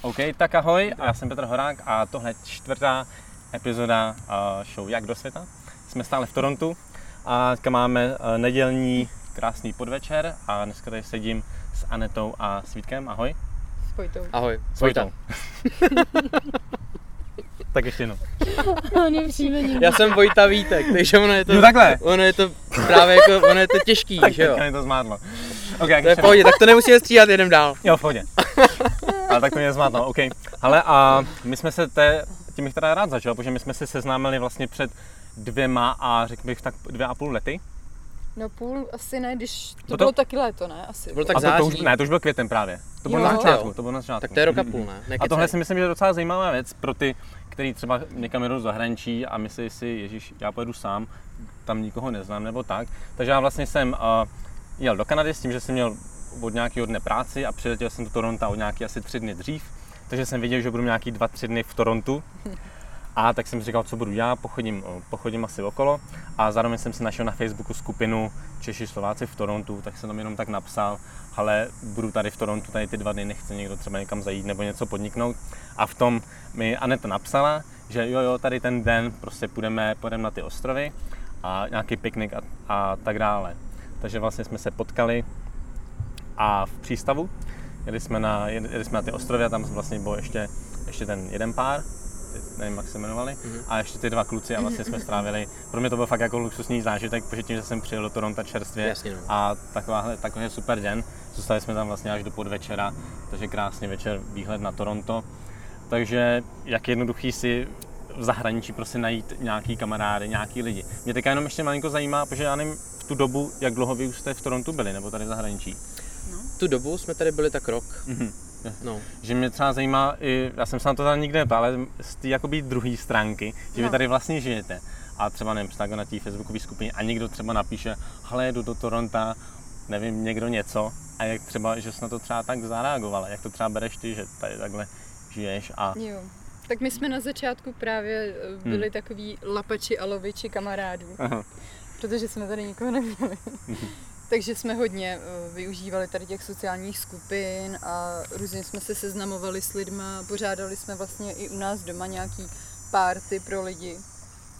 OK, tak ahoj, já jsem Petr Horák a tohle je čtvrtá epizoda show Jak do světa. Jsme stále v Torontu a teďka máme nedělní krásný podvečer a dneska tady sedím s Anetou a s Vítkem. Ahoj. S Vojtou. Ahoj. S Vojtou. Tak ještě jednou. Já jsem Vojta Vítek, takže ono je to těžký, tak, že jo. Tak mě to zmátlo. Okay, to je v pohodě, tak to nemusíme stříhat, jedem dál. Jo, v pohodě. Ale tak to mě zmátlo, OK. Ale a my jsme se tím bych teda rád začal, protože my jsme se seznámili vlastně před 2,5 lety. No půl asi ne, když to bylo taky léto, ne? Asi. Bylo tak září. To už byl květem právě. To bylo na začátku. Tak to je rok a půl, ne? Nekecej. A tohle si myslím, že je docela zajímavá věc pro ty, kteří třeba někam jedou do zahraničí a myslí si, ježíš, já pojedu sám, tam nikoho neznám nebo tak. Takže já vlastně jsem jel do Kanady s tím, že jsem měl od nějakého dne práci a přiletěl jsem do Toronta od nějaký asi 3 dny dřív. Takže jsem věděl, že budu nějaký 2-3 dny v Torontu. A tak jsem říkal, co budu já, pochodím asi okolo a zároveň jsem si našel na Facebooku skupinu Češi Slováci v Torontu, tak jsem tam jenom tak napsal, ale budu tady v Torontu, tady ty 2 dny, nechce někdo třeba někam zajít nebo něco podniknout. A v tom mi Aneta napsala, že jo, tady ten den prostě půjdeme na ty ostrovy a nějaký piknik a tak dále. Takže vlastně jsme se potkali a v přístavu jeli jsme na ty ostrovy a tam vlastně byl ještě ten jeden pár, nevím, jak se jmenovali, a ještě ty 2 kluci a vlastně jsme strávili, pro mě to byl fakt jako luxusní zážitek, protože tím, že jsem přijel do Toronta čerstvě a takový super den, zůstali jsme tam vlastně až do podvečera, takže krásný večer, výhled na Toronto, takže jak jednoduchý si v zahraničí prostě najít nějaký kamarády, nějaký lidi. Mě teďka jenom ještě malinko zajímá, protože já nevím v tu dobu, jak dlouho vy už jste v Torontu byli, nebo tady v zahraničí. No. Tu dobu jsme tady byli tak rok. Mm-hmm. No. Že mě třeba zajímá, já jsem se na to tam nikdy neptal, ale z té jakoby druhé stránky, že vy tady vlastně žijete a třeba nevím, tak na té facebookové skupině a někdo třeba napíše, hele, jedu do Toronta, nevím, někdo něco a jak třeba, že jsi na to třeba tak zareagovala, jak to třeba bereš ty, že tady takhle žiješ a... Jo. Tak my jsme na začátku právě byli takový lapači a loviči kamarádů, protože jsme tady nikoho neměli. Takže jsme hodně využívali tady těch sociálních skupin a různě jsme se seznamovali s lidma, pořádali jsme vlastně i u nás doma nějaký party pro lidi,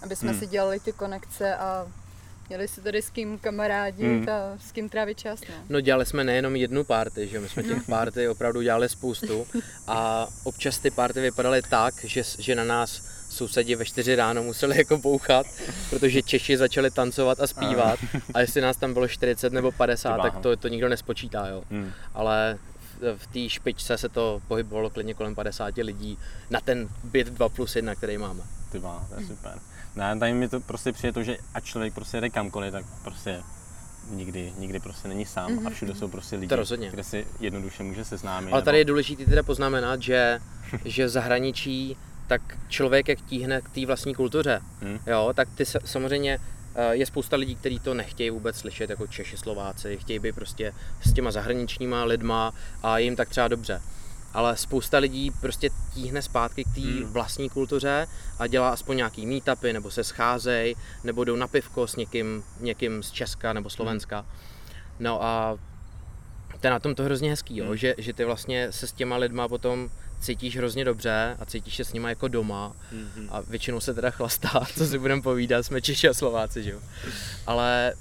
aby jsme si dělali ty konekce a měli se tady s kým kamarádit a s kým trávit čas. Ne? No dělali jsme nejenom jednu party, že my jsme těch party opravdu dělali spoustu a občas ty party vypadaly tak, že na nás sousedi ve 4 ráno museli jako bouchat, protože Češi začali tancovat a zpívat a jestli nás tam bylo 40 nebo 50, tak to nikdo nespočítá, jo. Ale v té špičce se to pohybovalo klidně kolem 50 lidí na ten byt 2+1, který máme. Ty bá, to je super. No, tady mi to prostě přijde to, že a člověk prostě jde kamkoliv, tak prostě nikdy prostě není sám a všude jsou prostě lidi, kde si jednoduše může seznámit. Ale tady je důležité teda poznamenat, že v zahraničí tak člověk, jak tíhne k té vlastní kultuře, jo, tak ty samozřejmě je spousta lidí, kteří to nechtějí vůbec slyšet, jako Češi, Slováci, chtějí být prostě s těma zahraničníma lidma a jim tak třeba dobře. Ale spousta lidí prostě tíhne zpátky k té vlastní kultuře a dělá aspoň nějaký meetupy, nebo se scházejí, nebo jdou na pivko s někým z Česka nebo Slovenska. No a to je na tom to hrozně hezký, jo, že ty vlastně se s těma lidma potom cítíš hrozně dobře a cítíš se s nima jako doma a většinou se teda chlastá, co si budeme povídat, jsme Češi a Slováci, že jo. Ale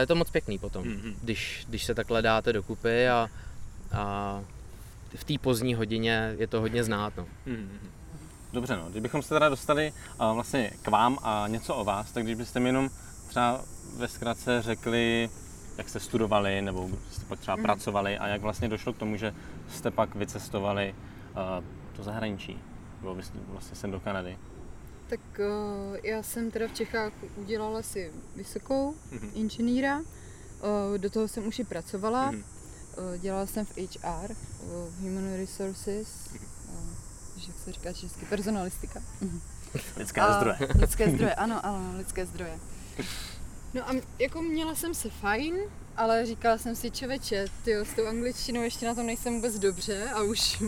je to moc pěkný potom, když se takhle dáte dokupy a v té pozdní hodině je to hodně znát, no. Dobře, no, kdybychom se teda dostali vlastně k vám a něco o vás, tak když byste mi jenom třeba ve zkratce řekli, jak jste studovali nebo jste pak třeba pracovali a jak vlastně došlo k tomu, že jste pak vycestovali do zahraničí, bylo vlastně sem do Kanady. Tak já jsem teda v Čechách udělala si vysokou inženýra, do toho jsem už i pracovala, dělala jsem v HR, Human Resources, jak se říká česky, personalistika. Lidské zdroje, ano, lidské zdroje. No a jako měla jsem se fajn, ale říkala jsem si, čověče, tyjo, s tou angličtinou ještě na tom nejsem vůbec dobře a už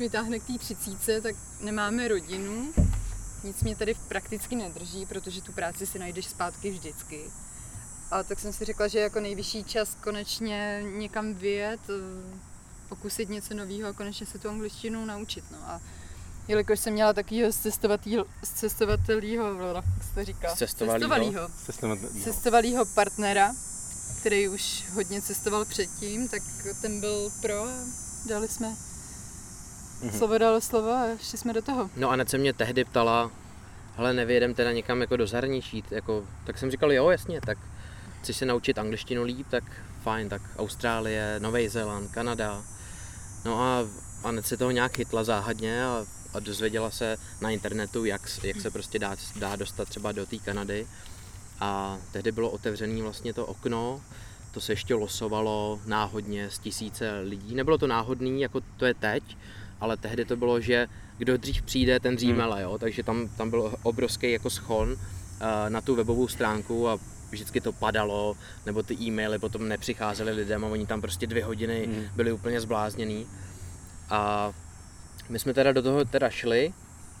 mi táhne k té 30, tak nemáme rodinu, nic mě tady prakticky nedrží, protože tu práci si najdeš zpátky vždycky. A tak jsem si řekla, že je jako nejvyšší čas konečně někam vyjet, pokusit něco nového a konečně se tu angličtinu naučit. No. A jelikož jsem měla takového cestovalýho partnera, který už hodně cestoval předtím, tak ten byl pro a dali jsme slovo dalo slovo a ještě jsme do toho. No a na co mě tehdy ptala, hele, nevyjedem teda někam jako do zahraničí, jako, tak jsem říkal, jo, jasně, tak chceš se naučit angličtinu líp, tak fajn, tak Austrálie, Nový Zéland, Kanada. No a Anet se toho nějak chytla záhadně a dozvěděla se na internetu, jak se prostě dá dostat třeba do té Kanady. A tehdy bylo otevřené vlastně to okno, to se ještě losovalo náhodně z tisíce lidí. Nebylo to náhodný, jako to je teď, ale tehdy to bylo, že kdo dřív přijde, ten dřív mele, jo? Takže tam byl obrovský jako schon na tu webovou stránku a vždycky to padalo, nebo ty e-maily potom nepřicházely lidem a oni tam prostě 2 hodiny byli úplně zblázněný. A my jsme teda do toho teda šli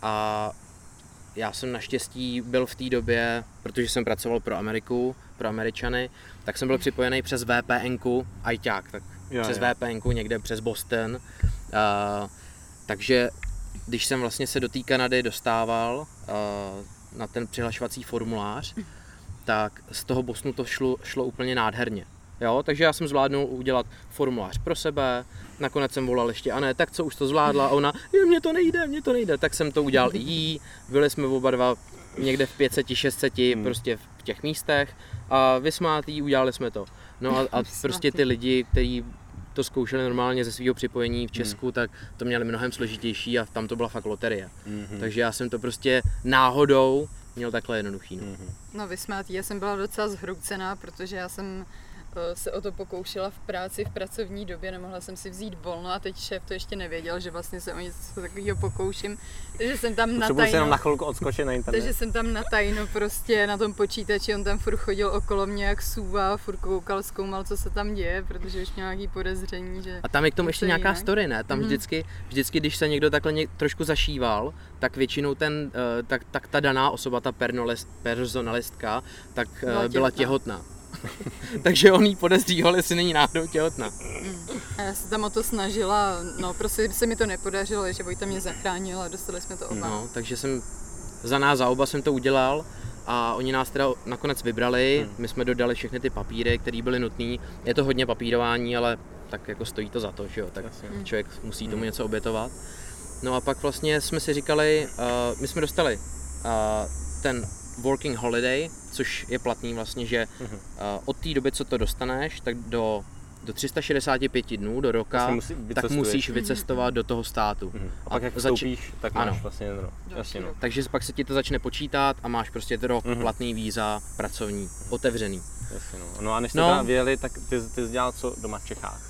a já jsem naštěstí byl v té době, protože jsem pracoval pro Ameriku, pro Američany, tak jsem byl připojený přes VPNku, ajťák, tak jo, přes VPNku někde přes Boston. Takže když jsem vlastně se do té Kanady dostával na ten přihlašovací formulář, tak z toho Bostonu to šlo úplně nádherně. Jo, takže já jsem zvládnul udělat formulář pro sebe, nakonec jsem volal ještě Ané, tak co už to zvládla, a ona, mně to nejde, tak jsem to udělal i jí, byli jsme oba dva někde v 500, 600 prostě v těch místech a vysmátý, udělali jsme to. No a prostě ty lidi, kteří to zkoušeli normálně ze svého připojení v Česku, tak to měli mnohem složitější a tam to byla fakt loterie. Takže já jsem to prostě náhodou měl takhle jednoduchý. No vysmátý, já jsem byla docela zhroucená, protože já jsem se o to pokoušela v práci, v pracovní době, nemohla jsem si vzít volno a teď šéf to ještě nevěděl, že vlastně se o něco takového pokouším, takže jsem tam na tajno, na chvilku odskočit na internet. Takže jsem tam na tajno prostě na tom počítači, on tam furt chodil okolo mě jak sůva, furt koukal, zkoumal, co se tam děje, protože už měl nějaký podezření, že... A tam je k tomu ještě nějaká story, ne? Tam vždycky, když se někdo takhle trošku zašíval, tak většinou ta daná osoba, ta personalistka, tak byla těhotná. Takže on jí podezříval, jestli není náhodou těhotná. A já se tam o to snažila, no prostě se mi to nepodařilo, že Vojta mě zachránil a dostali jsme to oba. No, takže jsem za oba jsem to udělal a oni nás teda nakonec vybrali, my jsme dodali všechny ty papíry, které byly nutné. Je to hodně papírování, ale tak jako stojí to za to, že jo, tak člověk musí tomu něco obětovat. No a pak vlastně jsme si říkali, my jsme dostali ten working holiday, což je platný vlastně, že od té doby, co to dostaneš, tak do 365 dnů, do roka, tak musíš vycestovat do toho státu. A pak jak vstoupíš, tak máš vlastně rok. Jasně, no. Takže pak se ti to začne počítat a máš prostě rok platný víza, pracovní, otevřený. Jasně, no. No a než jste tam vyjeli, tak ty jsi dělal co doma v Čechách?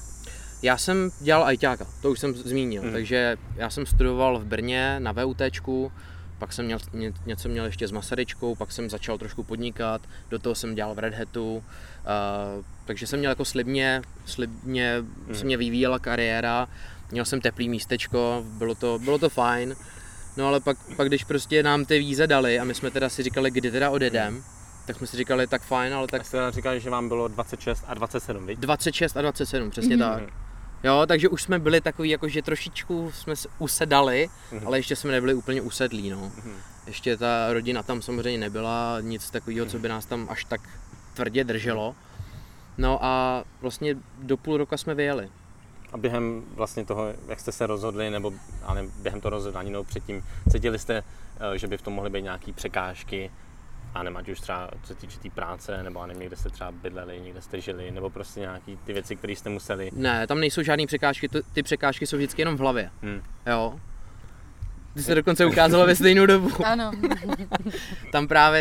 Já jsem dělal ajťáka, to už jsem zmínil, takže já jsem studoval v Brně na VUTčku, pak jsem něco měl ještě s Masaryčkou, pak jsem začal trošku podnikat, do toho jsem dělal v Red Hatu, takže jsem měl jako slibně se mě vyvíjela kariéra, měl jsem teplý místečko, bylo to fajn, no ale pak když prostě nám ty víza dali a my jsme teda si říkali, kdy teda odjedem, tak jsme si říkali, tak fajn, ale tak... A jste říkali, že vám bylo 26 a 27, viď? 26 a 27, přesně tak. Jo, takže už jsme byli takový, jakože trošičku jsme usedali, ale ještě jsme nebyli úplně usedlí, no. Ještě ta rodina tam samozřejmě nebyla, nic takového, co by nás tam až tak tvrdě drželo. No a vlastně do půl roka jsme vyjeli. A během vlastně toho, jak jste se rozhodli, ale během toho rozhodání, nebo předtím, cítili jste, že by v tom mohly být nějaké překážky? A nevím, ať už třeba co se týče té práce, nebo nevím, někde jste třeba bydleli, někde jste žili, nebo prostě nějaký ty věci, které jste museli. Ne, tam nejsou žádné překážky, ty překážky jsou vždycky jenom v hlavě, jo. Ty se dokonce ukázalo ve stejnou dobu. Ano.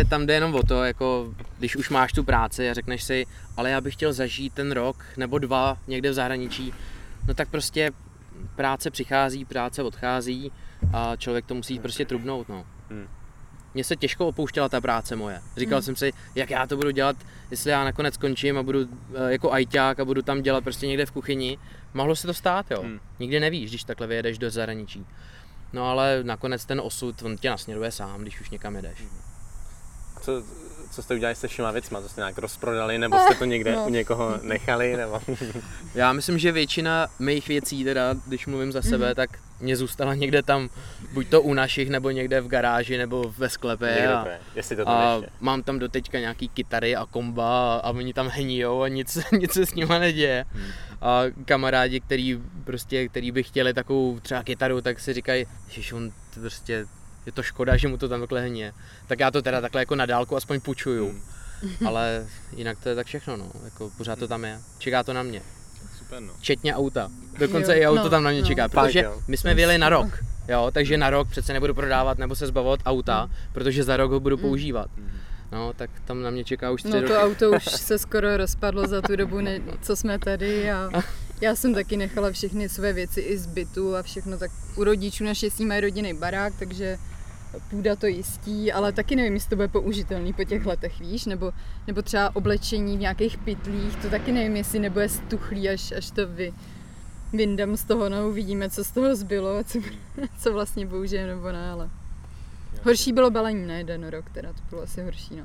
tam jde jenom o to, jako když už máš tu práci a řekneš si, ale já bych chtěl zažít ten rok nebo dva někde v zahraničí, no tak prostě práce přichází, práce odchází a člověk to musí prostě trubnout, no. Mně se těžko opouštěla ta práce moje. Říkal jsem si, jak já to budu dělat, jestli já nakonec skončím a budu jako ajťák a budu tam dělat prostě někde v kuchyni. Mohlo se to stát, jo. Nikdy nevíš, když takhle vyjedeš do zahraničí. No ale nakonec ten osud, on tě nasměruje sám, když už někam jedeš. Co co jste udělali se všema věcma, co jste nějak rozprodali, nebo jste to někde u někoho nechali, nebo... Já myslím, že většina mých věcí, teda, když mluvím za sebe, tak mě zůstala někde tam, buď to u našich, nebo někde v garáži, nebo ve sklepě a mám tam doteďka nějaký kytary a komba a oni tam hníjou a nic se s nima neděje. A kamarádi, který by chtěli takovou třeba kytaru, tak si říkají, že on prostě... Je to škoda, že mu to tam takhle hně. Tak já to teda takhle jako na dálku aspoň půjčuju. Ale jinak to je tak všechno, no. Jako pořád to tam je. Čeká to na mě. Super, no. Včetně auta. Dokonce jo, i auto tam na mě čeká, protože my jsme vyjeli na rok. Jo, takže na rok přece nebudu prodávat nebo se zbavovat auta, protože za rok ho budu používat. No, tak tam na mě čeká už 3 roky. No to auto už se skoro rozpadlo za tu dobu, co jsme tady a... Já jsem taky nechala všechny své věci i z bytu a všechno, tak u rodičů naštěstí mají rodinný barák, takže půda to jistí, ale taky nevím, jestli to bude použitelný po těch letech, víš, nebo třeba oblečení v nějakých pytlích, to taky nevím, jestli nebude stuchlý, až to vyndám z toho, no uvidíme, co z toho zbylo a co vlastně použijeme nebo ne, ale horší bylo balení na jeden rok, teda to bylo asi horší, no.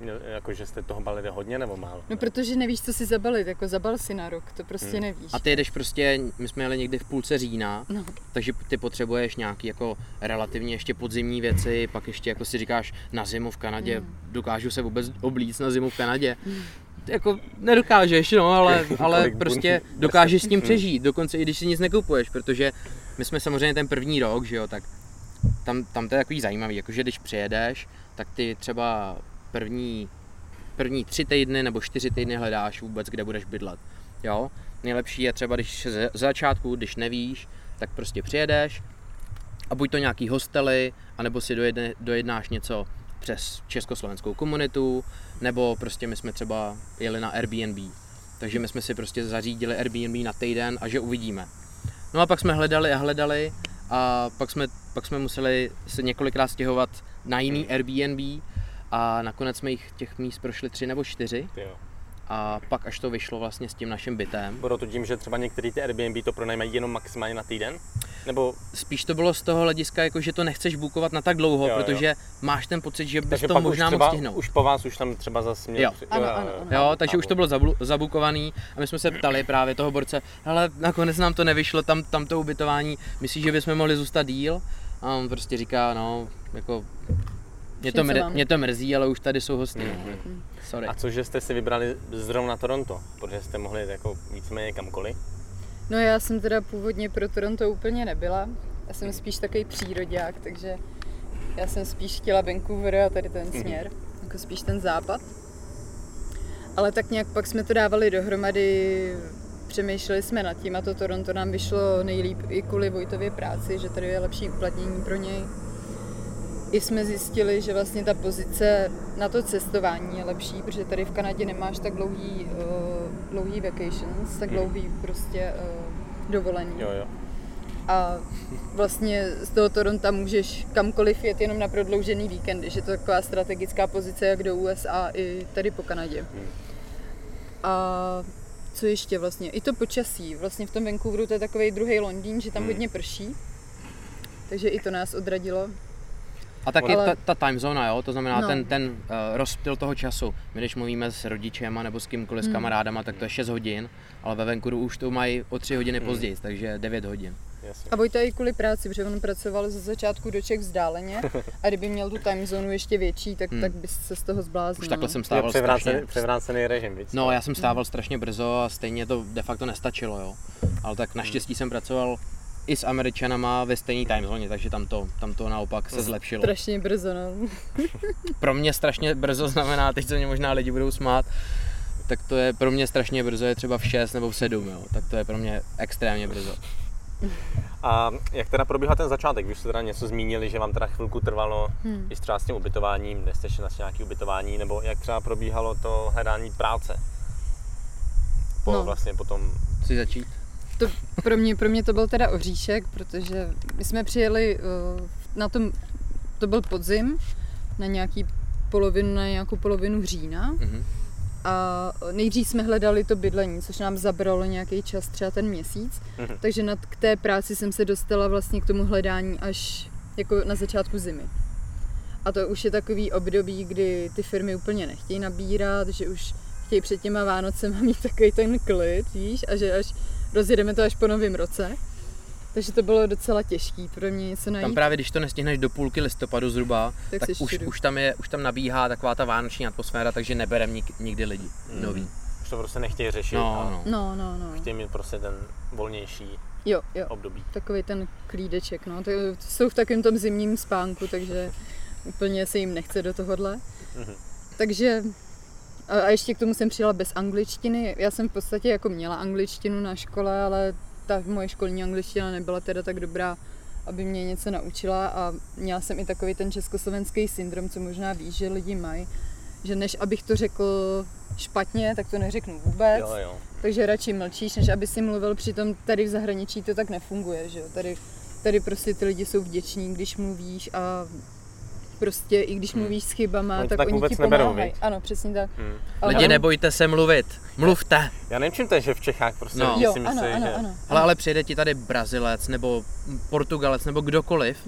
No, jakože jste toho balili hodně nebo málo? Ne? No protože nevíš, co si zabalit, jako zabal si na rok, to prostě nevíš. A ty jedeš prostě, my jsme jeli někdy v půlce října, takže ty potřebuješ nějaký jako relativně ještě podzimní věci, pak ještě jako si říkáš na zimu v Kanadě, dokážu se vůbec oblíct na zimu v Kanadě. Jako nedokážeš, no, ale prostě dokážeš s tím přežít, dokonce i když si nic nekoupuješ, protože my jsme samozřejmě ten první rok, že jo, tak tam to je takový zajímavý, jakože když přijedeš, tak ty třeba první 3 týdny nebo 4 týdny hledáš vůbec, kde budeš bydlet, jo. Nejlepší je třeba, když ze začátku, když nevíš, tak prostě přijedeš a buď to nějaký hostely, anebo si dojednáš něco přes československou komunitu, nebo prostě my jsme třeba jeli na Airbnb, takže my jsme si prostě zařídili Airbnb na týden a že uvidíme. No a pak jsme hledali a pak jsme museli se několikrát stěhovat na jiný Airbnb, a nakonec jsme jich těch míst prošli 3 nebo 4. Jo. A pak až to vyšlo vlastně s tím naším bytem. Bylo to tím, že třeba některý ty Airbnb to pronajmají jenom maximálně na týden? Nebo... Spíš to bylo z toho hlediska, jako, že to nechceš bookovat na tak dlouho, jo, protože máš ten pocit, že bys to možná moc stihnul. Už po vás už tam třeba zase měl... Jo, takže už to bylo zabukovaný a my jsme se ptali právě toho borce, ale nakonec nám to nevyšlo, tam to ubytování, myslíš, že bychom mohli zůstat díl? A on prostě říká, no, jako... Mě to mrzí, ale už tady jsou hosty. Sorry. A cože jste si vybrali zrovna Toronto? Protože jste mohli jako víceméně kamkoliv? No já jsem teda původně pro Toronto úplně nebyla. Já jsem spíš takový příroďák, takže já jsem spíš chtěla Vancouver a tady ten směr. Jako spíš ten západ. Ale tak nějak pak jsme to dávali dohromady, přemýšleli jsme nad tím a to Toronto nám vyšlo nejlíp i kvůli Vojtově práci, že tady je lepší uplatnění pro něj. I jsme zjistili, že vlastně ta pozice na to cestování je lepší, protože tady v Kanadě nemáš tak dlouhý vacations, tak dlouhý prostě dovolení. Jo. A vlastně z toho Toronta můžeš kamkoliv jet jenom na prodloužený víkend, že to je taková strategická pozice jak do USA i tady po Kanadě. A co ještě vlastně? I to počasí. Vlastně v tom Vancouveru to je takovej druhý Londýn, že tam hodně prší, takže i to nás odradilo. A taky ta time zóna, jo? To znamená ten rozptyl toho času. My když mluvíme s rodičema nebo s kýmkoliv s kamarádama, tak to je 6 hodin, ale ve Vancouveru už to mají o 3 hodiny později, takže 9 hodin. Jasně. A Vojta i kvůli práci, protože on pracoval ze začátku do Čech vzdáleně a kdyby měl tu time zónu ještě větší, tak by se z toho zbláznil. Už takhle jsem stával převrácený režim, víc. No, já jsem stával strašně brzo a stejně to de facto nestačilo, jo. Ale tak naštěstí jsem pracoval i s Američanama ve stejný time zóně, takže tam to naopak se zlepšilo. Strašně brzo, no. Pro mě strašně brzo znamená, teď se mě možná lidi budou smát, tak to je pro mě strašně brzo, je třeba v 6 nebo v 7, jo. Tak to je pro mě extrémně brzo. A jak teda probíhal ten začátek? Vy jste teda něco zmínili, že vám teda chvilku trvalo i třeba s tím ubytováním, než jste ještě našli nějaké ubytování, nebo jak třeba probíhalo to hledání práce? Vlastně potom... Chci začít? To pro mě to byl teda oříšek, protože my jsme přijeli na tom, to byl podzim, na nějakou polovinu října a nejdřív jsme hledali to bydlení, což nám zabralo nějaký čas, třeba ten měsíc, takže k té práci jsem se dostala vlastně k tomu hledání až jako na začátku zimy. A to už je takový období, kdy ty firmy úplně nechtějí nabírat, že už chtějí před těma Vánocema mít takový ten klid, víš, a že až rozjedeme to až po novém roce. Takže to bylo docela těžký pro mě něco najít. Tam právě, když to nestihneš do půlky listopadu zhruba, tak už tam nabíhá taková ta vánoční atmosféra, takže neberem nikdy lidi nový. Už to prostě nechtějí řešit. No. Chtějí mít prostě ten volnější období. Takový ten klídeček, no. To jsou v takovém tom zimním spánku, takže úplně se jim nechce do tohohle. Mm-hmm. Takže a ještě k tomu jsem přijela bez angličtiny. Já jsem v podstatě jako měla angličtinu na škole, ale ta moje školní angličtina nebyla teda tak dobrá, aby mě něco naučila, a měla jsem i takový ten československý syndrom, co možná víš, že lidi mají, že než abych to řekl špatně, tak to neřeknu vůbec, jo. Takže radši mlčíš, než aby si mluvil, přitom tady v zahraničí to tak nefunguje, že jo, tady prostě ty lidi jsou vděční, když mluvíš, a prostě i když mluvíš s chybama, tak oni ti pomáhají. Ano, přesně tak. Lidi, nebojte se mluvit. Mluvte. Já nevím, čím to je, že v Čechách prostě si myslí, že... Ale přijde ti tady Brazilec, nebo Portugalec, nebo kdokoliv,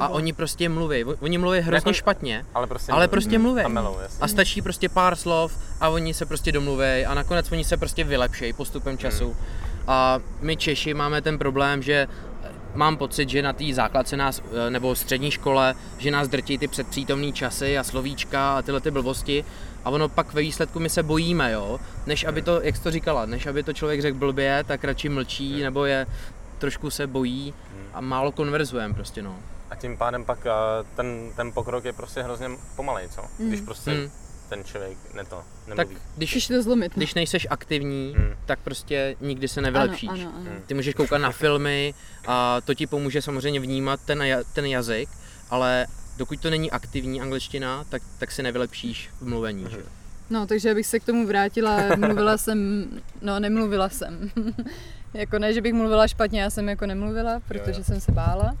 a oni prostě mluví. Oni mluví hrozně špatně, ale prostě mluví. A stačí prostě pár slov a oni se prostě domluví a nakonec oni se prostě vylepší postupem času. A my Češi máme ten problém, že mám pocit, že na té základce nás, nebo střední škole, že nás drtí ty předpřítomné časy a slovíčka a tyhle ty blbosti, a ono pak ve výsledku my se bojíme, jo, než aby to, jak jsi to říkala, než aby to člověk řekl blbě, tak radši mlčí, nebo je trošku se bojí a málo konverzujeme prostě, no. A tím pádem pak ten pokrok je prostě hrozně pomalej, co? Když prostě ten člověk nemluví. Tak když nejseš aktivní, tak prostě nikdy se nevylepšíš. Ano. Ty můžeš koukat na filmy a to ti pomůže samozřejmě vnímat ten jazyk, ale dokud to není aktivní angličtina, tak se nevylepšíš v mluvení. Že? No, takže abych se k tomu vrátila, nemluvila jsem. Jako ne, že bych mluvila špatně, já jsem jako nemluvila, protože jsem se bála.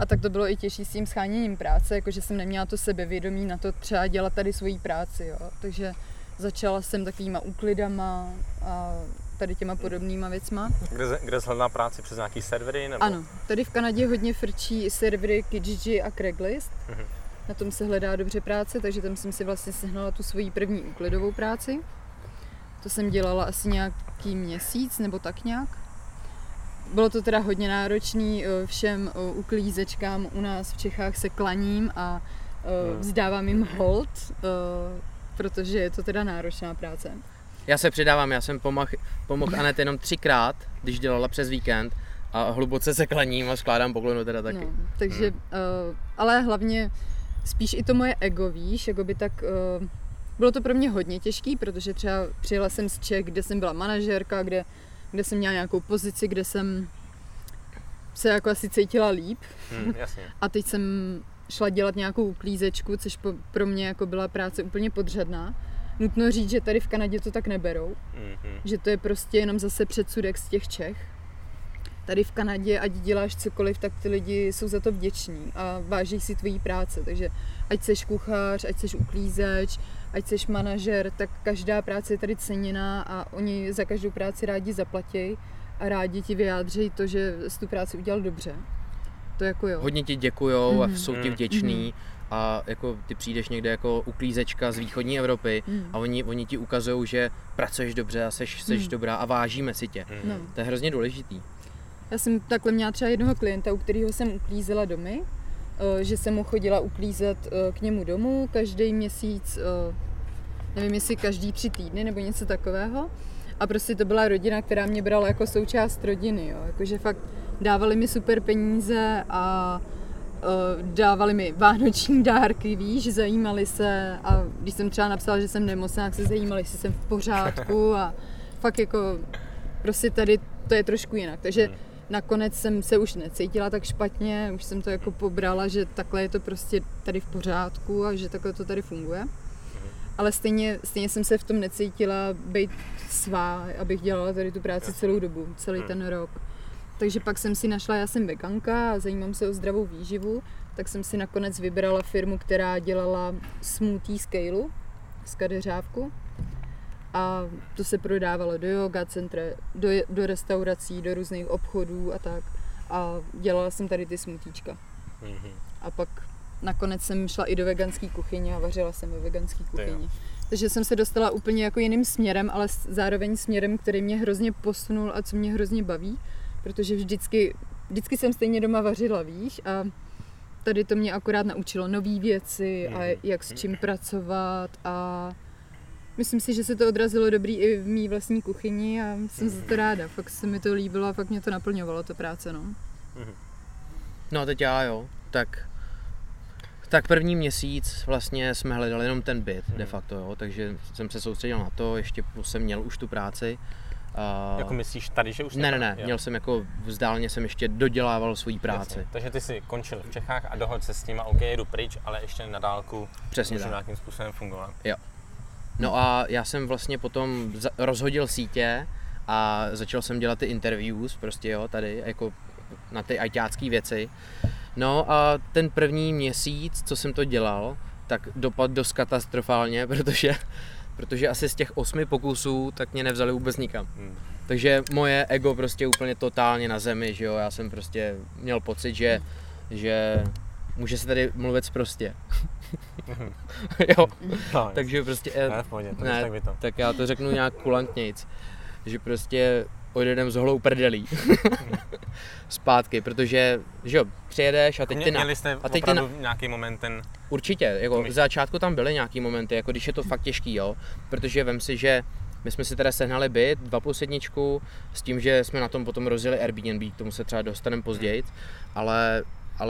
A tak to bylo i těžší s tím sháněním práce, jakože jsem neměla to sebevědomí na to třeba dělat tady svoji práci, jo. Takže začala jsem takovýma úklidama a tady těma podobnýma věcma. Kde hledá práci, přes nějaký servery? Nebo? Ano, tady v Kanadě hodně frčí servery Kijiji a Craigslist. Na tom se hledá dobře práce, takže tam jsem si vlastně sehnala tu svoji první úklidovou práci. To jsem dělala asi nějaký měsíc nebo tak nějak. Bylo to teda hodně náročný, všem uklízečkám u nás v Čechách se klaním a vzdávám jim hold, protože je to teda náročná práce. Já se přidávám, já jsem pomohl Anet jenom 3krát, když dělala přes víkend, a hluboce se klaním a skládám poklonu teda taky. No, takže, ale hlavně spíš i to moje ego, víš, jakoby tak... Bylo to pro mě hodně těžký, protože třeba přijela jsem z Čech, kde jsem byla manažérka, kde jsem měla nějakou pozici, kde jsem se jako asi cítila líp. Jasně. A teď jsem šla dělat nějakou uklízečku, což pro mě jako byla práce úplně podřadná. Nutno říct, že tady v Kanadě to tak neberou, že to je prostě jenom zase předsudek z těch Čech. Tady v Kanadě, ať děláš cokoliv, tak ty lidi jsou za to vděční a váží si tvojí práce, takže ať seš kuchař, ať seš uklízeč, ať seš manažer, tak každá práce je tady ceněná a oni za každou práci rádi zaplatí a rádi ti vyjádří to, že jsi tu práci udělal dobře. To jako jo. Hodně ti děkujou a jsou ti vděční a jako ty přijdeš někde jako uklízečka z východní Evropy a oni ti ukazují, že pracuješ dobře a seš dobrá a vážíme si tě. To je hrozně důležitý. Já jsem takhle měla třeba jednoho klienta, u kterého jsem uklízela domy, že jsem mu chodila uklízet k němu domů každý měsíc, nevím jestli každý 3 týdny nebo něco takového. A prostě to byla rodina, která mě brala jako součást rodiny, jo. Jakože fakt dávali mi super peníze a dávali mi vánoční dárky, víš, zajímali se, a když jsem třeba napsala, že jsem nemocná, tak se zajímali, jestli jsem v pořádku, a fakt jako prostě tady to je trošku jinak, takže nakonec jsem se už necítila tak špatně, už jsem to jako pobrala, že takhle je to prostě tady v pořádku a že takhle to tady funguje. Ale stejně jsem se v tom necítila být svá, abych dělala tady tu práci celou dobu, celý ten rok. Takže pak jsem si našla, já jsem veganka a zajímám se o zdravou výživu, tak jsem si nakonec vybrala firmu, která dělala smoothie z kejlu, z kadeřávku. A to se prodávalo do yoga centra, do restaurací, do různých obchodů a tak. A dělala jsem tady ty smutíčka. A pak nakonec jsem šla i do veganské kuchyně a vařila jsem ve veganské kuchyni. Takže jsem se dostala úplně jako jiným směrem, ale zároveň směrem, který mě hrozně posunul a co mě hrozně baví, protože vždycky jsem stejně doma vařila, víš, a tady to mě akorát naučilo nové věci a jak s čím pracovat a myslím si, že se to odrazilo dobrý i v mý vlastní kuchyni a jsem za to ráda, fakt se mi to líbilo a fakt mě to naplňovalo, to práce, no. No a teď tak první měsíc vlastně jsme hledali jenom ten byt de facto, jo, takže jsem se soustředil na to, ještě plus jsem měl už tu práci. Jako myslíš tady, že už ne, měl jsem jako vzdáleně jsem ještě dodělával svoji práci. Jasně. Takže ty jsi končil v Čechách a dohodl se s tím a OK, jedu pryč, ale ještě na dálku můžu nějakým způsobem fungovat. Jo. No a já jsem vlastně potom rozhodil sítě a začal jsem dělat ty interviews prostě jo, tady jako na ty ajťácký věci. No a ten první měsíc, co jsem to dělal, tak dopad dost katastrofálně, protože asi z těch 8 pokusů tak mě nevzali vůbec nikam. Takže moje ego prostě úplně totálně na zemi, že jo, já jsem prostě měl pocit, že může se tady mluvit prostě. Jo, no, takže prostě tak já to řeknu nějak kulantnějc, že prostě odjedem z holou prdelí zpátky, protože, že jo, přijedeš a teď ty nějaký moment ten... Určitě, jako v začátku tam byly nějaký momenty, jako když je to fakt těžký, jo, protože vem si, že my jsme si teda sehnali byt 2+1 s tím, že jsme na tom potom rozjeli Airbnb, k tomu se třeba dostaneme později, ale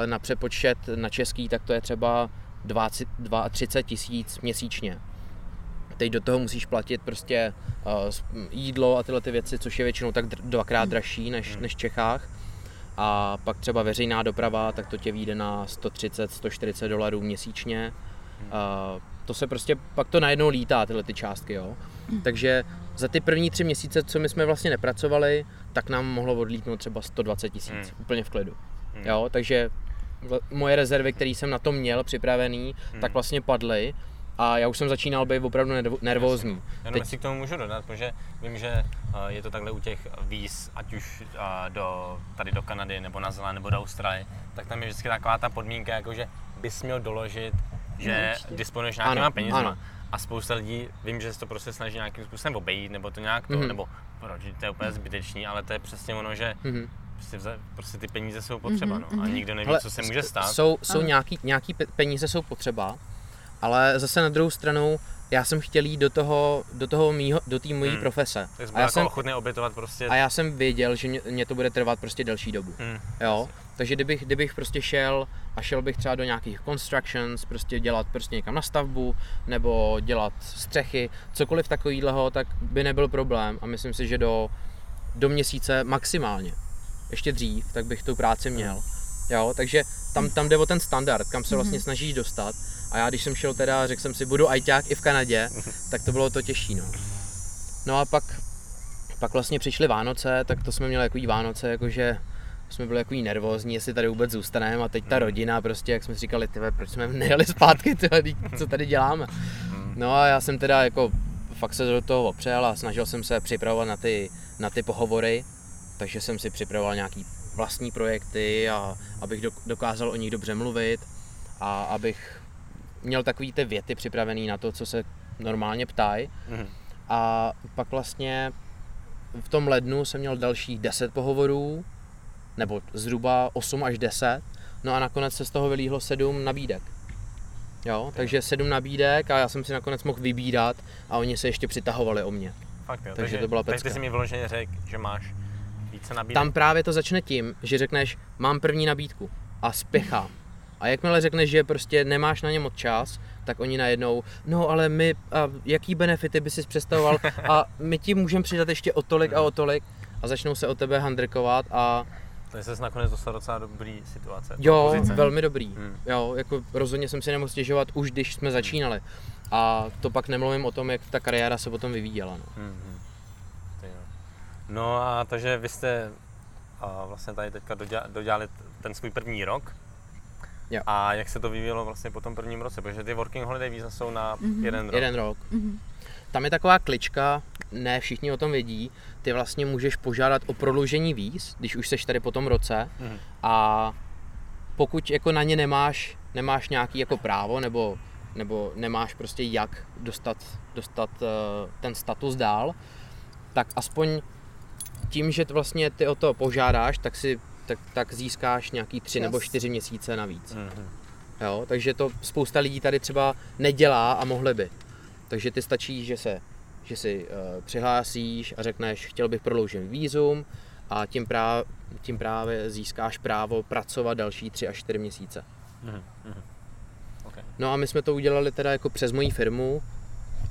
na přepočet na český, tak to je třeba 32 000 měsíčně. Teď do toho musíš platit prostě jídlo a tyhle ty věci, což je většinou tak dvakrát dražší než v Čechách. A pak třeba veřejná doprava, tak to tě vyjde na $130-140 měsíčně. To se prostě, pak to najednou lítá tyhle ty částky, jo. Takže za ty první 3 měsíce, co my jsme vlastně nepracovali, tak nám mohlo odlítnout třeba 120 000, úplně v klidu, jo. Takže moje rezervy, které jsem na to měl připravený, tak vlastně padly. A já už jsem začínal být opravdu nervózní. Jenom teď... si k tomu můžu dodat, protože vím, že je to takhle u těch víz, ať už tady do Kanady, nebo na Zéland, nebo do Austrálie, tak tam je vždycky taková ta podmínka, jakože bys měl doložit, že disponuješ nějakýma penězma. A spousta lidí, vím, že se to prostě snaží nějakým způsobem obejít, nebo to nějak to, nebo proč, to je úplně zbytečný, ale to je přesně ono, že prostě ty peníze jsou potřeba, no. A nikdo neví, ale co se může stát. Jsou nějaký peníze jsou potřeba. Ale zase na druhou stranu, já jsem chtěl jít do té mojí profese. Tak jsem byl jako ochotný obětovat prostě. A já jsem věděl, že mě to bude trvat prostě delší dobu. Jo? Takže kdybych prostě šel bych třeba do nějakých constructions, prostě dělat prostě někam na stavbu, nebo dělat střechy, cokoliv takovýhleho, tak by nebyl problém. A myslím si, že do měsíce maximálně, ještě dřív, tak bych tu práci měl. Jo? Takže tam jde o ten standard, kam se vlastně snažíš dostat. A já když jsem šel teda, řekl jsem si, budu ajťák i v Kanadě, tak to bylo to těžší, no. No a pak vlastně přišly Vánoce, tak to jsme měli takový Vánoce, jakože jsme byli takový nervózní, jestli tady vůbec zůstaneme a teď ta rodina prostě, jak jsme říkali, tyhle, proč jsme nejeli zpátky, tyhle, co tady děláme. No a já jsem teda jako fakt se do toho opřel a snažil jsem se připravovat na ty pohovory, takže jsem si připravoval nějaký vlastní projekty a abych dokázal o nich dobře mluvit a abych měl takový ty věty připravený na to, co se normálně ptají. A pak vlastně v tom lednu jsem měl dalších 10 pohovorů, nebo zhruba 8 až 10, no a nakonec se z toho vylíhlo 7 nabídek. Jo, takže 7 nabídek a já jsem si nakonec mohl vybírat a oni se ještě přitahovali o mě. Fakt, jo, takže to byla pecka. Takže ty jsi mi vyloženě řekl, že máš více nabídek. Tam právě to začne tím, že řekneš, mám první nabídku a spěchám. A jakmile řekneš, že prostě nemáš na ně moc čas, tak oni najednou, no ale my, a jaký benefity by si představoval a my ti můžeme přidat ještě o tolik a začnou se o tebe handrkovat a... Takže jsi nakonec dostal docela dobrý situace. Jo, pozice. Velmi dobrý. Jo, jako rozhodně jsem si nemohl stěžovat už když jsme začínali a to pak nemluvím o tom, jak ta kariéra se potom vyvíjela. No, no a takže vy jste vlastně tady teďka dodělali ten svůj první rok. Jo. A jak se to vyvíjelo vlastně po tom prvním roce, protože ty working holiday víza jsou na jeden rok. Tam je taková klička, ne všichni o tom vědí, ty vlastně můžeš požádat o prodloužení víz, když už seš tady po tom roce a pokud jako na ně nemáš nemáš nějaký jako právo nebo nemáš prostě jak dostat ten status dál, tak aspoň tím, že vlastně ty o to požádáš, tak získáš nějaký 3 nebo 4 měsíce navíc. Uh-huh. Jo, takže to spousta lidí tady třeba nedělá a mohli by. Takže ty stačí, že si přihlásíš a řekneš, chtěl bych prodloužit vízum a tím právě získáš právo pracovat další 3 až 4 měsíce. Uh-huh. Uh-huh. Okay. No a my jsme to udělali teda jako přes moji firmu.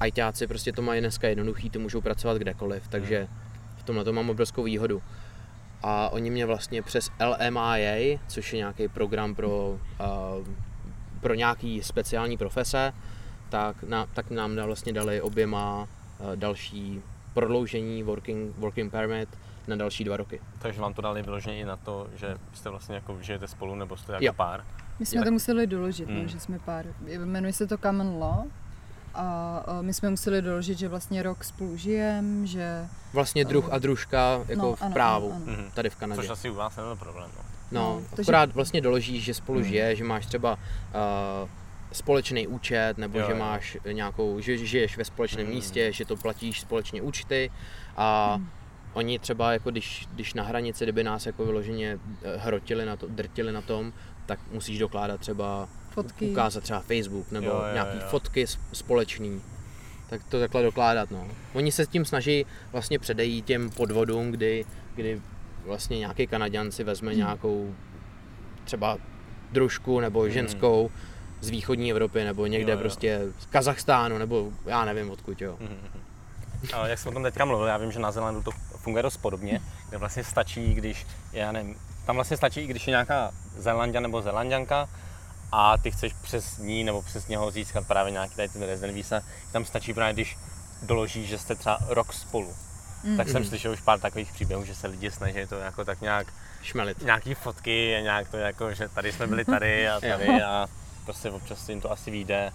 ITáci prostě to mají dneska jednoduchý, ty můžou pracovat kdekoliv, takže v tomhle to mám obrovskou výhodu. A oni mě vlastně přes LMIA, což je nějaký program pro nějaký speciální profese, tak nám vlastně dali oběma další prodloužení working permit na další 2 roky. Takže vám to dali vyloženě i na to, že jste vlastně jako žijete spolu nebo jste jako pár? My jsme to museli doložit, no, že jsme pár. Jmenuje se to Common Law. A my jsme museli doložit, že vlastně rok spolu žijem, že... Vlastně druh a družka jako v právu, ano. Tady v Kanadě. Což asi u vás nebyl problém. No, akorát vlastně doložíš, že spolu žije, že máš třeba společný účet, nebo že máš nějakou, že žiješ ve společném místě, že to platíš společně účty a oni třeba jako když na hranici, kdyby nás jako vyloženě drtili na tom, tak musíš dokládat třeba fotky. Ukázat třeba Facebook nebo nějaký fotky společný, tak to takhle dokládat. No. Oni se tím snaží vlastně předejít těm podvodům, kdy vlastně nějaký Kanaďan si vezme nějakou třeba družku nebo ženskou z východní Evropy nebo někde prostě z Kazachstánu nebo já nevím odkud. Jo. Ale jak jsem o tom teďka mluvil, já vím, že na Zélandu to funguje dost podobně, kde vlastně stačí, když je nějaká Zélanďan nebo Zélanďanka, a ty chceš přes ní nebo přes něho získat právě nějaký tady ten resident visa, tam stačí právě, když doložíš, že jste třeba rok spolu. Mm-hmm. Tak jsem slyšel už pár takových příběhů, že se lidi snaží to jako tak nějak šmelit. Nějaký fotky a nějak to jako, že tady jsme byli tady a prostě občas jim to asi vyjde,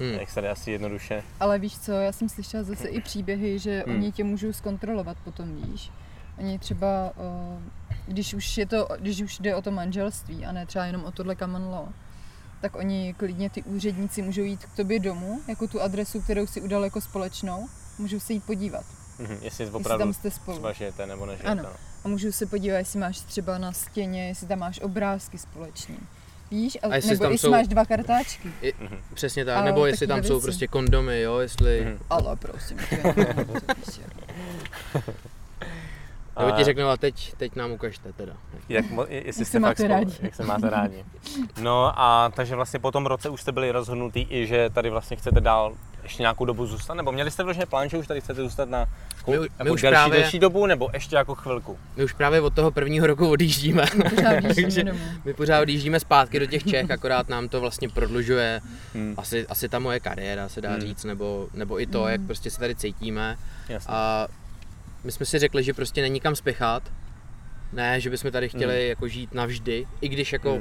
jak se jde asi jednoduše. Ale víš co, já jsem slyšela zase i příběhy, že oni tě můžou zkontrolovat potom, víš. Oni třeba, když už jde o to manželství a ne třeba jenom o tohle common law, tak oni klidně ty úředníci můžou jít k tobě domů, jako tu adresu, kterou si udal jako společnou, můžou se jít podívat. Jestli opravdu tam jste spolu. Třeba žijete nebo nežijete. Ano. A můžou se podívat, jestli máš třeba na stěně, jestli tam máš obrázky společný. Víš? A jestli nebo tam jestli jsou... máš 2 kartáčky. Přesně tak, nebo jestli tam jsou prostě kondomy, jo, jestli... Ale prosím tě, nebo ti řeknu, a teď nám ukažte teda. Jestli jste fakt spolu, jak se máte rádi. No a takže vlastně po tom roce už jste byli rozhodnutí i, že tady vlastně chcete dál ještě nějakou dobu zůstat? Nebo měli jste vlastně plán, že už tady chcete zůstat na další dobu, nebo ještě jako chvilku? My už právě od toho prvního roku odjíždíme. My pořád odjíždíme zpátky do těch Čech, akorát nám to vlastně prodlužuje asi ta moje kariéra, se dá říct, nebo i to, jak prostě se tady cítíme. Jasně. A my jsme si řekli, že prostě není kam spěchat, ne, že bychom tady chtěli jako žít navždy, i když jako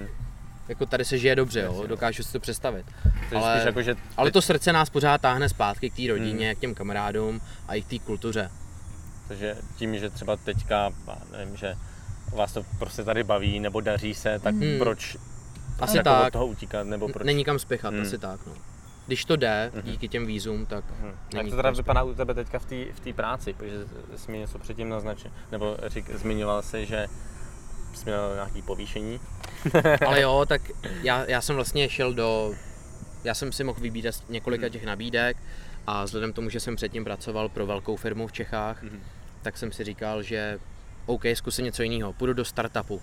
tady se žije dobře, jo, dokážu si to představit, ale to srdce nás pořád táhne zpátky k té rodině, k těm kamarádům a i k té kultuře. Takže tím, že třeba teďka, nevím, že vás to prostě tady baví nebo daří se, tak proč asi jako tak. Od toho utíkat, nebo proč? Není kam spěchat, asi tak, no. Když to jde, díky těm vízům, tak... Jak to teda vypadá u tebe teďka v té práci? Protože jsi mi něco předtím naznačil, nebo zmiňoval jsi, že jsi měl nějaké povýšení. Ale jo, tak já jsem vlastně šel já jsem si mohl vybírat několika těch nabídek a vzhledem k tomu, že jsem předtím pracoval pro velkou firmu v Čechách, tak jsem si říkal, že OK, zkusím něco jiného, půjdu do startupu.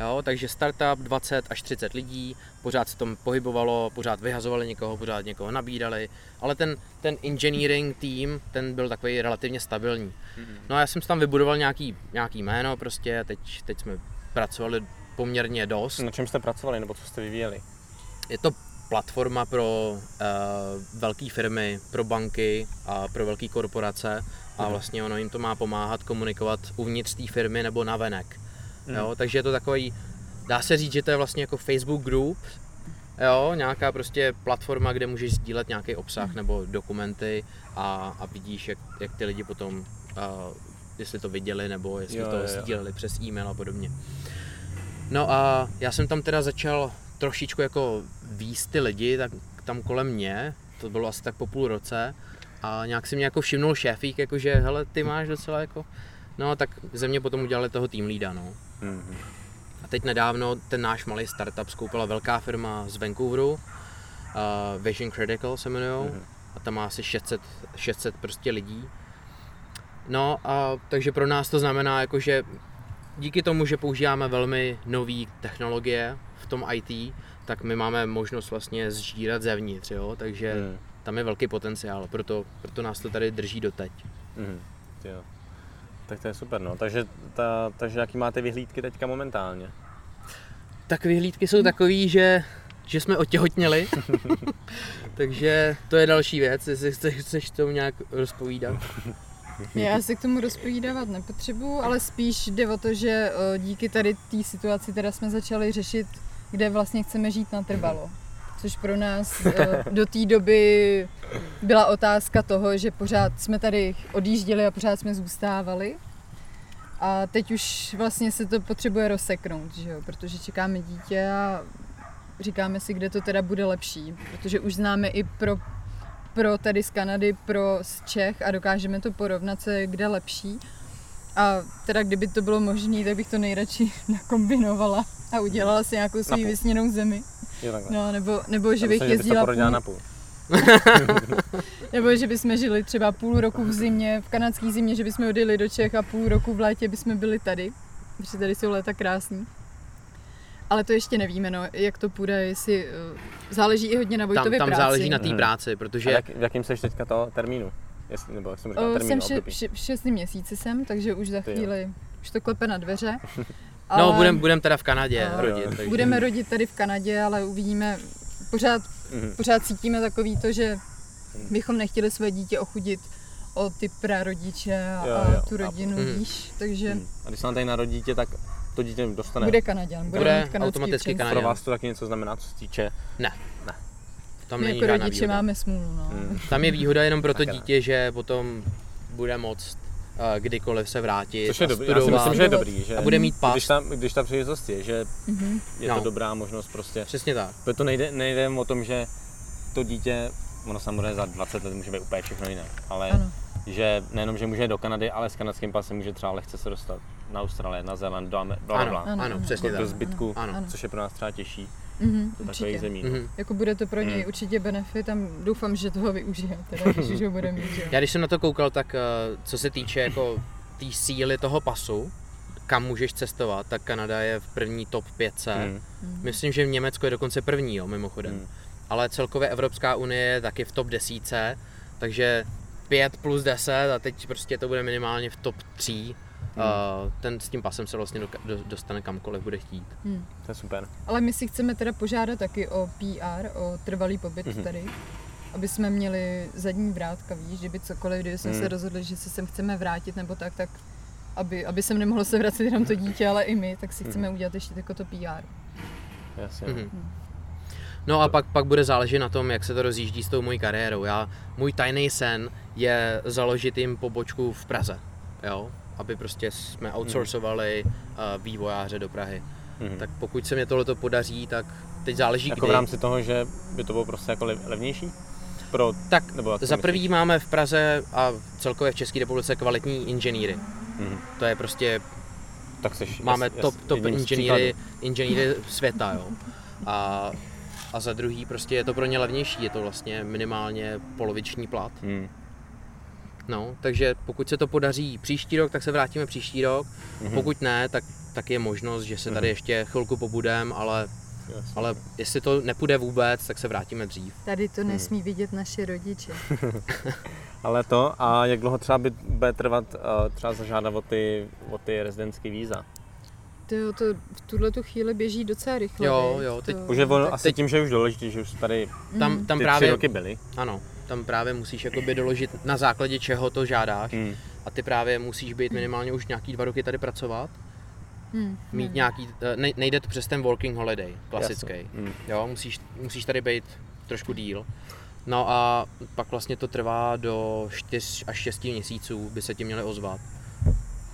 Jo, takže startup 20 až 30 lidí, pořád se tom pohybovalo, pořád vyhazovali někoho, pořád někoho nabídali, ale ten engineering tým, ten byl takový relativně stabilní. No a já jsem si tam vybudoval nějaký jméno prostě, teď jsme pracovali poměrně dost. Na čem jste pracovali nebo co jste vyvíjeli? Je to platforma pro velké firmy, pro banky a pro velké korporace a vlastně ono jim to má pomáhat komunikovat uvnitř té firmy nebo navenek. Jo, takže je to takový, dá se říct, že to je vlastně jako Facebook group, jo, nějaká prostě platforma, kde můžeš sdílet nějaký obsah nebo dokumenty a vidíš, jak ty lidi potom, jestli to viděli nebo jestli to sdíleli přes e-mail a podobně. No a já jsem tam teda začal trošičku jako víc ty lidi tak tam kolem mě, to bylo asi tak po půl roce a nějak si mě jako všimnul šéfík, jakože hele, ty máš docela jako, no tak ze mě potom udělali toho team leada, no. Mm-hmm. A teď nedávno ten náš malý startup skoupila velká firma z Vancouveru, Vision Critical se jmenujou, mm-hmm. a tam má asi 600 prostě lidí. No a takže pro nás to znamená jakože díky tomu, že používáme velmi nové technologie v tom IT, tak my máme možnost vlastně sžírat zevnitř, jo? Takže tam je velký potenciál, proto nás to tady drží doteď. Mm, jo. Tak to je super, no. Takže jaký máte vyhlídky teďka momentálně? Tak vyhlídky jsou takový, že jsme otěhotněli, takže to je další věc, jestli chceš tomu nějak rozpovídat. Já se k tomu rozpovídávat nepotřebuju, ale spíš jde o to, že díky tady té situaci teda jsme začali řešit, kde vlastně chceme žít natrvalo. Což pro nás do té doby byla otázka toho, že pořád jsme tady odjížděli a pořád jsme zůstávali. A teď už vlastně se to potřebuje rozseknout, že jo? Protože čekáme dítě a říkáme si, kde to teda bude lepší. Protože už známe i pro tady z Kanady, pro z Čech a dokážeme to porovnat se, kde lepší. A teda kdyby to bylo možné, tak bych to nejradši nakombinovala a udělala si nějakou svou vysněnou zemi. No, nebo že bych jezdila půl. Nebo že bychom žili třeba půl roku v zimě, v kanadské zimě, že bychom odjeli do Čech a půl roku v létě bychom byli tady, protože tady jsou léta krásný. Ale to ještě nevíme, no, jak to půjde, jestli záleží i hodně na Vojtově práci. Tam záleží na té práci, protože... v jakým seš teďka toho termínu? Nebo jak jsem říkal, termínu období? Jsem v 6. měsíci jsem, takže už za chvíli, už to klepe na dveře. Ale... No, budem teda v Kanadě rodit. Takže... Budeme rodit tady v Kanadě, ale uvidíme, pořád cítíme takový to, že bychom nechtěli své dítě ochudit o ty prarodiče a tu rodinu, víš, takže... A když se nám tady narodí dítě, tak to dítě dostane... Bude Kanaďan, bude mít kanadský automaticky Kanaďan. Pro vás to taky něco znamená, co se týče... Ne. Tam my není jako rodiče výhoda. Máme smůlu, no. Tam je výhoda jenom pro to dítě, že potom bude moct kdykoliv se vrátit. Což je dobrý, já si myslím, že je dobrý, že a bude mít pas. Když ta příležitost je, že je to dobrá možnost prostě. Přesně tak. Proto nejde o tom, že to dítě, ono samozřejmě za 20 let může být úplně všechno jiné, ale ano. Že nejenom, že může do Kanady, ale s kanadským pasem může třeba lehce se dostat na Austrálii, na Zéland, do Ameriky, ano, přesně tak. Do zbytku, ano. Což je pro nás třeba těžší. Určitě. Zemí, no. Jako bude to pro něj určitě benefit, tam doufám, že toho využije, teda, když ho bude mít. Já když jsem na to koukal, tak co se týče jako té síly toho pasu, kam můžeš cestovat, tak Kanada je v první top 500. Myslím, že v Německu je dokonce první, jo, mimochodem. Ale celkově Evropská unie je taky v top 10, takže 5+10 a teď prostě to bude minimálně v top 3. Ten s tím pasem se vlastně dostane kamkoliv bude chtít. To je super. Ale my si chceme teda požádat taky o PR, o trvalý pobyt tady, aby jsme měli zadní vrátka, víš, kdyby cokoliv, kdyby jsme se rozhodli, že se sem chceme vrátit nebo tak aby sem nemohlo se vracet jenom to dítě, ale i my, tak si chceme udělat ještě jako to PR. Jasně. No a pak bude záležet na tom, jak se to rozjíždí s tou mojí kariérou. Můj tajný sen je založit jim pobočku v Praze, jo? Aby prostě jsme outsourcovali vývojáře do Prahy. Tak pokud se mě tohleto podaří, tak teď záleží jako kdy. Jako v rámci toho, že by to bylo prostě jako levnější? Za prvý máme v Praze a celkově v České republice kvalitní inženýry. To je prostě... Tak máme top inženýry světa, jo. A za druhý prostě je to pro ně levnější, je to vlastně minimálně poloviční plat. No, takže pokud se to podaří příští rok, tak se vrátíme příští rok. Pokud ne, tak je možnost, že se tady ještě chvilku pobudem, ale jestli to nepůjde vůbec, tak se vrátíme dřív. Tady to nesmí vidět naše rodiče. Ale to, a jak dlouho třeba bude trvat třeba zažádat o ty rezidentské víza? To v tuhletu chvíli běží docela rychle. Jo, teď to... Asi teď... tím, že už doložíte, že už tady tam ty právě 3 roky byly. Ano. Tam právě musíš jakoby doložit, na základě čeho to žádáš. A ty právě musíš být minimálně už nějaký 2 roky tady pracovat. Mít nějaký, nejde to přes ten working holiday, klasický. Jo, musíš tady být trošku díl. No a pak vlastně to trvá do 4 až 6 měsíců, by se ti měli ozvat.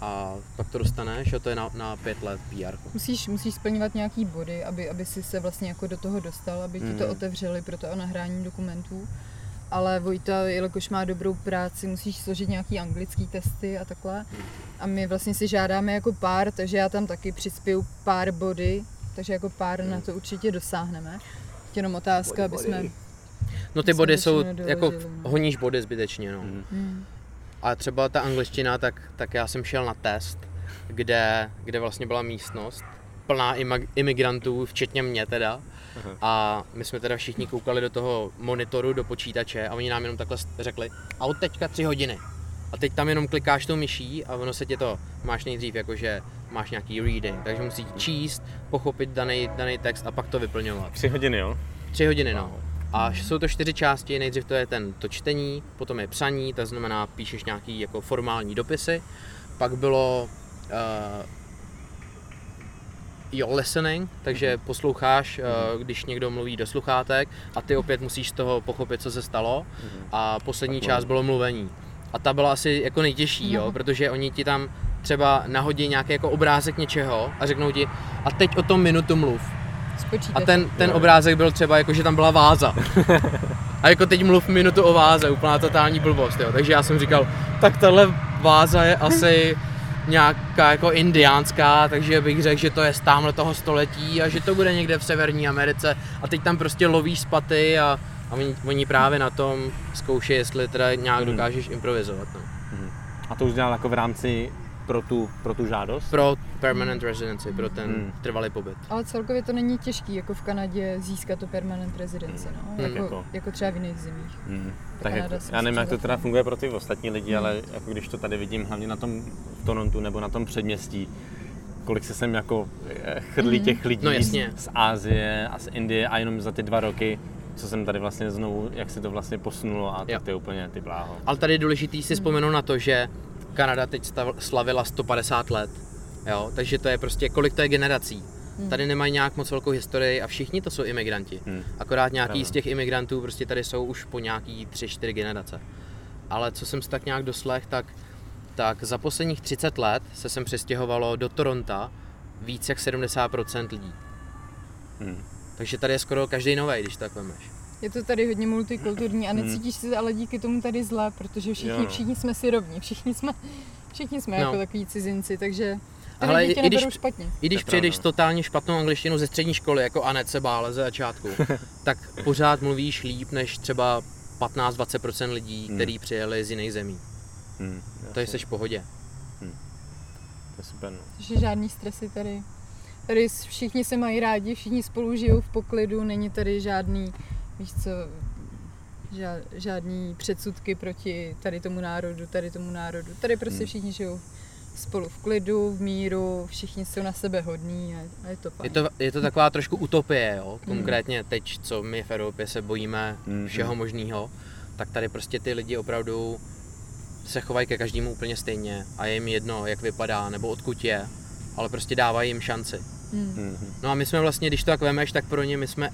a pak to dostaneš a to je na 5 let PR. Musíš splňovat nějaký body, aby si se vlastně jako do toho dostal, aby ti to otevřeli pro to a nahrání dokumentů. Ale Vojta, jelikož má dobrou práci, musíš složit nějaký anglický testy a takhle. A my vlastně si žádáme jako pár, takže já tam taky přispěju pár body, takže jako pár na to určitě dosáhneme. Jenom otázka, aby jsme... No ty body jsou, jako honíš body zbytečně, no. A třeba ta angličtina, tak já jsem šel na test, kde vlastně byla místnost plná imigrantů, včetně mě teda. Aha. A my jsme teda všichni koukali do toho monitoru, do počítače a oni nám jenom takhle řekli a od teďka 3 hodiny. A teď tam jenom klikáš tou myší a ono se ti to, máš nejdřív jakože máš nějaký reading, takže musíš číst, pochopit daný text a pak to vyplňovat. 3 hodiny, jo? 3 hodiny, no. A jsou to 4 části, nejdřív to je to čtení, potom je psaní, to znamená píšeš nějaký jako formální dopisy, pak bylo listening, takže posloucháš, když někdo mluví do sluchátek a ty opět musíš z toho pochopit, co se stalo a poslední část bylo mluvení. A ta byla asi jako nejtěžší, jo, protože oni ti tam třeba nahodí nějaký jako obrázek něčeho a řeknou ti a teď o tom minutu mluv. A ten obrázek byl třeba jako, že tam byla váza. A jako teď mluv minutu o váze, úplná totální blbost, jo. Takže já jsem říkal, tak tahle váza je asi nějaká jako indiánská, takže bych řekl, že to je z támhle toho století a že to bude někde v Severní Americe a teď tam prostě lovíš spaty a oni právě na tom zkouší, jestli teda nějak dokážeš improvizovat. No. A to už dělal jako v rámci pro tu žádost? Pro permanent residency, pro ten trvalý pobyt. Ale celkově to není těžký, jako v Kanadě získat tu permanent residency, no? Jako třeba v jiných zemích. Tak jako, já nevím, jak to teda funguje pro ty ostatní lidi, ale jako když to tady vidím hlavně na tom Torontu nebo na tom předměstí, kolik se sem jako chrlí těch lidí z Asie a z Indie a jenom za ty 2 roky, co jsem tady vlastně znovu, jak se to vlastně posunulo a to je úplně ty bláho. Ale tady je důležitý si vzpomenout na to, že Kanada teď slavila 150 let, jo? Takže to je prostě, kolik to je generací. Tady nemají nějak moc velkou historii a všichni to jsou imigranti. Akorát nějaký z těch imigrantů prostě tady jsou už po nějaký 3-4 generace. Ale co jsem si tak nějak doslech, tak za posledních 30 let se sem přestěhovalo do Toronta víc jak 70% lidí. Takže tady je skoro každý novej, když tak vemeš. Je to tady hodně multikulturní a necítíš se ale díky tomu tady zle, protože všichni jsme si rovní, všichni jsme jako takový cizinci, takže ale dítě neberou špatně. I když přijdeš totálně špatnou angličtinu ze střední školy, jako Anece Balážové ze začátku, tak pořád mluvíš líp než třeba 15-20% lidí, kteří přijeli z jiných zemí. To jseš v pohodě. To je super. Takže žádný stresy tady. Tady všichni se mají rádi, všichni spolu žijou v poklidu, není tady žádný, víš co, žádný předsudky proti tady tomu národu. Tady prostě všichni žijou spolu v klidu, v míru, všichni jsou na sebe hodní a je to fajn. Je to taková trošku utopie, jo? Konkrétně teď, co my v Evropě se bojíme všeho možného, tak tady prostě ty lidi opravdu se chovají ke každému úplně stejně a je jim jedno, jak vypadá nebo odkud je, ale prostě dávají jim šanci. No a my jsme vlastně, když to tak vemeš, tak pro ně my jsme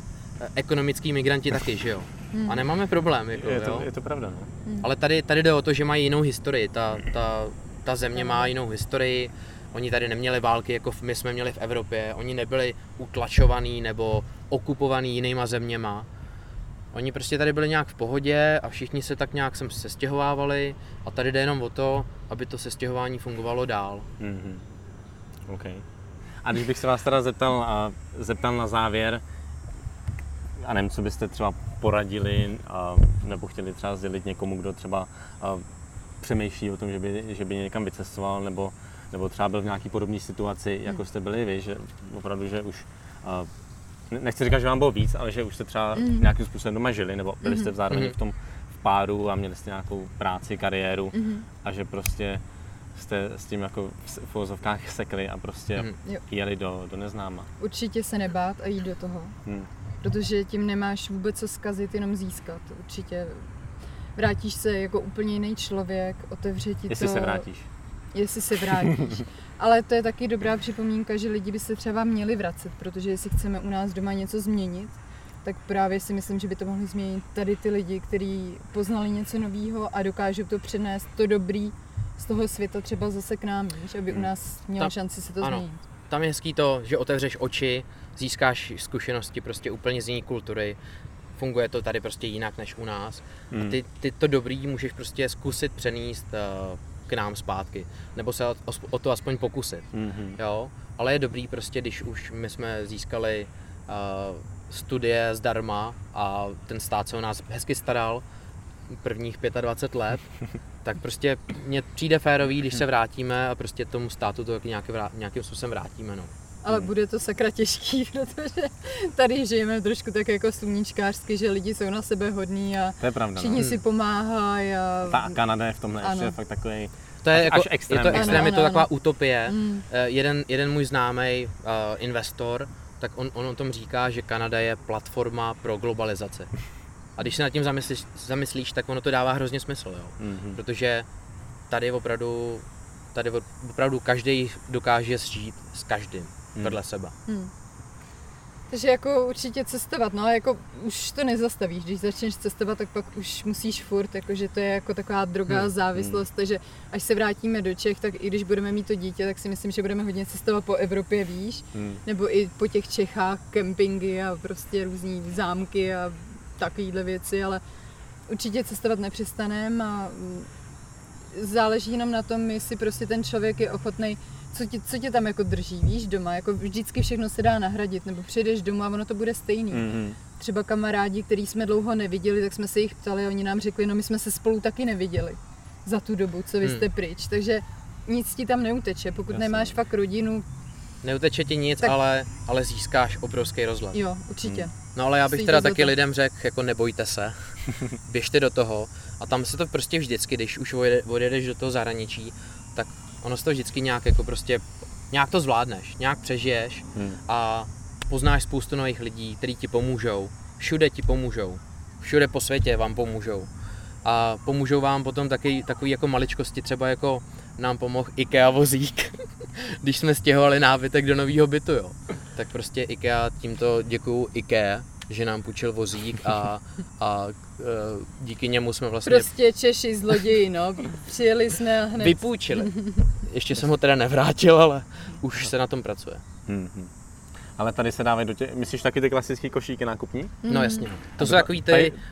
ekonomický migranti taky, že jo? A nemáme problém, jako, je to pravda, no. Ale tady jde o to, že mají jinou historii, ta země má jinou historii, oni tady neměli války, jako my jsme měli v Evropě, oni nebyli utlačovaní nebo okupovaní jinýma zeměma. Oni prostě tady byli nějak v pohodě a všichni se tak nějak sem sestěhovávali a tady jde jenom o to, aby to sestěhování fungovalo dál. Okay. A když bych se vás teda zeptal na závěr, a nevím, co byste třeba poradili nebo chtěli třeba sdělit někomu, kdo třeba přemýšlí o tom, že by někam vycestoval nebo třeba byl v nějaký podobné situaci, jako jste byli vy, že opravdu, že už, nechci říkat, že vám bylo víc, ale že už jste třeba nějakým způsobem doma žili, nebo byli jste zároveň v tom v páru a měli jste nějakou práci, kariéru a že prostě jste s tím jako v uvozovkách sekli a prostě jeli do neznáma. Určitě se nebát a jít do toho. Protože tím nemáš vůbec co zkazit, jenom získat. Určitě vrátíš se jako úplně jiný člověk, otevře ti to... Jestli se vrátíš. Ale to je taky dobrá připomínka, že lidi by se třeba měli vracet, protože jestli chceme u nás doma něco změnit, tak právě si myslím, že by to mohli změnit tady ty lidi, kteří poznali něco nového a dokážou to přenést to dobrý z toho světa třeba zase k nám, víš, aby u nás měla šanci se to změnit. Tam je hezký to, že otevřeš oči, získáš zkušenosti prostě úplně z jiné kultury. Funguje to tady prostě jinak než u nás. A ty to dobrý můžeš prostě zkusit přenést k nám zpátky. Nebo se o to aspoň pokusit. Jo? Ale je dobrý prostě, když už my jsme získali studie zdarma a ten stát se o nás hezky staral prvních 25 let, tak prostě mně přijde férový, když se vrátíme a prostě tomu státu to nějakým způsobem vrátíme. No. Ale bude to sakra těžký, protože tady žijeme trošku tak jako sluníčkářsky, že lidi jsou na sebe hodní a všichni si pomáhají. A ta Kanada je v tomhle ještě fakt takový až extrém. Je to extrém, je to taková utopie. Jeden můj známý investor, tak on o tom říká, že Kanada je platforma pro globalizaci. A když se nad tím zamyslíš, tak ono to dává hrozně smysl, jo? Protože tady opravdu každý dokáže žít s každým vedle sebe. Takže jako určitě cestovat, no, jako už to nezastavíš, když začneš cestovat, tak pak už musíš furt, jakože to je jako taková droga, závislost, takže až se vrátíme do Čech, tak i když budeme mít to dítě, tak si myslím, že budeme hodně cestovat po Evropě, víš, nebo i po těch Čechách, kempingy a prostě různý zámky a takovýhle věci, ale určitě cestovat nepřestaneme a záleží jenom na tom, jestli prostě ten člověk je ochotný, co tě tam jako drží, víš, doma, jako vždycky všechno se dá nahradit, nebo přijdeš domů a ono to bude stejný. Třeba kamarádi, který jsme dlouho neviděli, tak jsme se jich ptali a oni nám řekli, no my jsme se spolu taky neviděli za tu dobu, co vy jste pryč, takže nic ti tam neuteče, pokud nemáš fakt rodinu. Neuteče ti nic, tak... ale získáš obrovský rozhled. Jo, určitě. No ale já bych teda taky lidem řekl, jako nebojte se, běžte do toho a tam se to prostě vždycky, když už odjedeš do toho zahraničí, tak ono se to vždycky nějak jako prostě, nějak to zvládneš, nějak přežiješ a poznáš spoustu nových lidí, kteří ti pomůžou, všude ti pomůžou, všude po světě vám pomůžou a pomůžou vám potom taky takový jako maličkosti, třeba jako nám pomohl IKEA vozík, když jsme stěhovali nábytek do nového bytu, jo. Tak prostě IKEA, tímto děkuju IKEA, že nám půjčil vozík a díky němu jsme vlastně... Prostě Češi zloději, no. Přijeli jsme hned... Vypůjčili. Ještě jsem ho teda nevrátil, ale už se na tom pracuje. Ale tady se dávají do těch... Myslíš taky ty klasické košíky nákupní? No jasně. To jsou takový ty,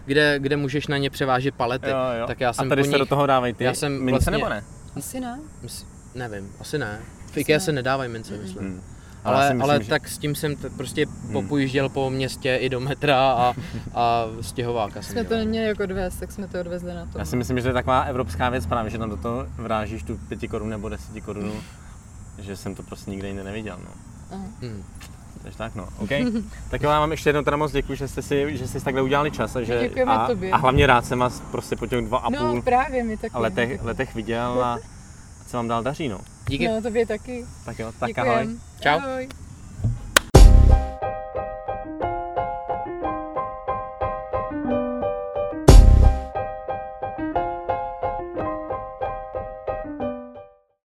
tady... kde můžeš na ně převážet palety. Jo. Tak já jsem a tady se do toho dávají ty mince vlastně... nebo ne? Asi ne. Nevím, asi ne. V IKEA se nedávají mince, myslím. Ale myslím, tak s tím jsem prostě popujížděl po městě i do metra a stěhovák asi. Jsme to neměli jak odvést, tak jsme to odvezli na to. Já si myslím, že to je taková evropská věc právě, že tam do toho vrážíš tu 5 korun nebo 10 korun, že jsem to prostě nikde jinde neviděl, no. Takže tak, no, OK. Tak já vám ještě jednou teda moc děkuji, že jste si takhle udělali čas a hlavně rád jsem vás prostě po těch 2,5 letech viděl a co vám dál daří, no. Díky. No, tobě taky. Tak jo, tak ahoj. Čau. Ahoj.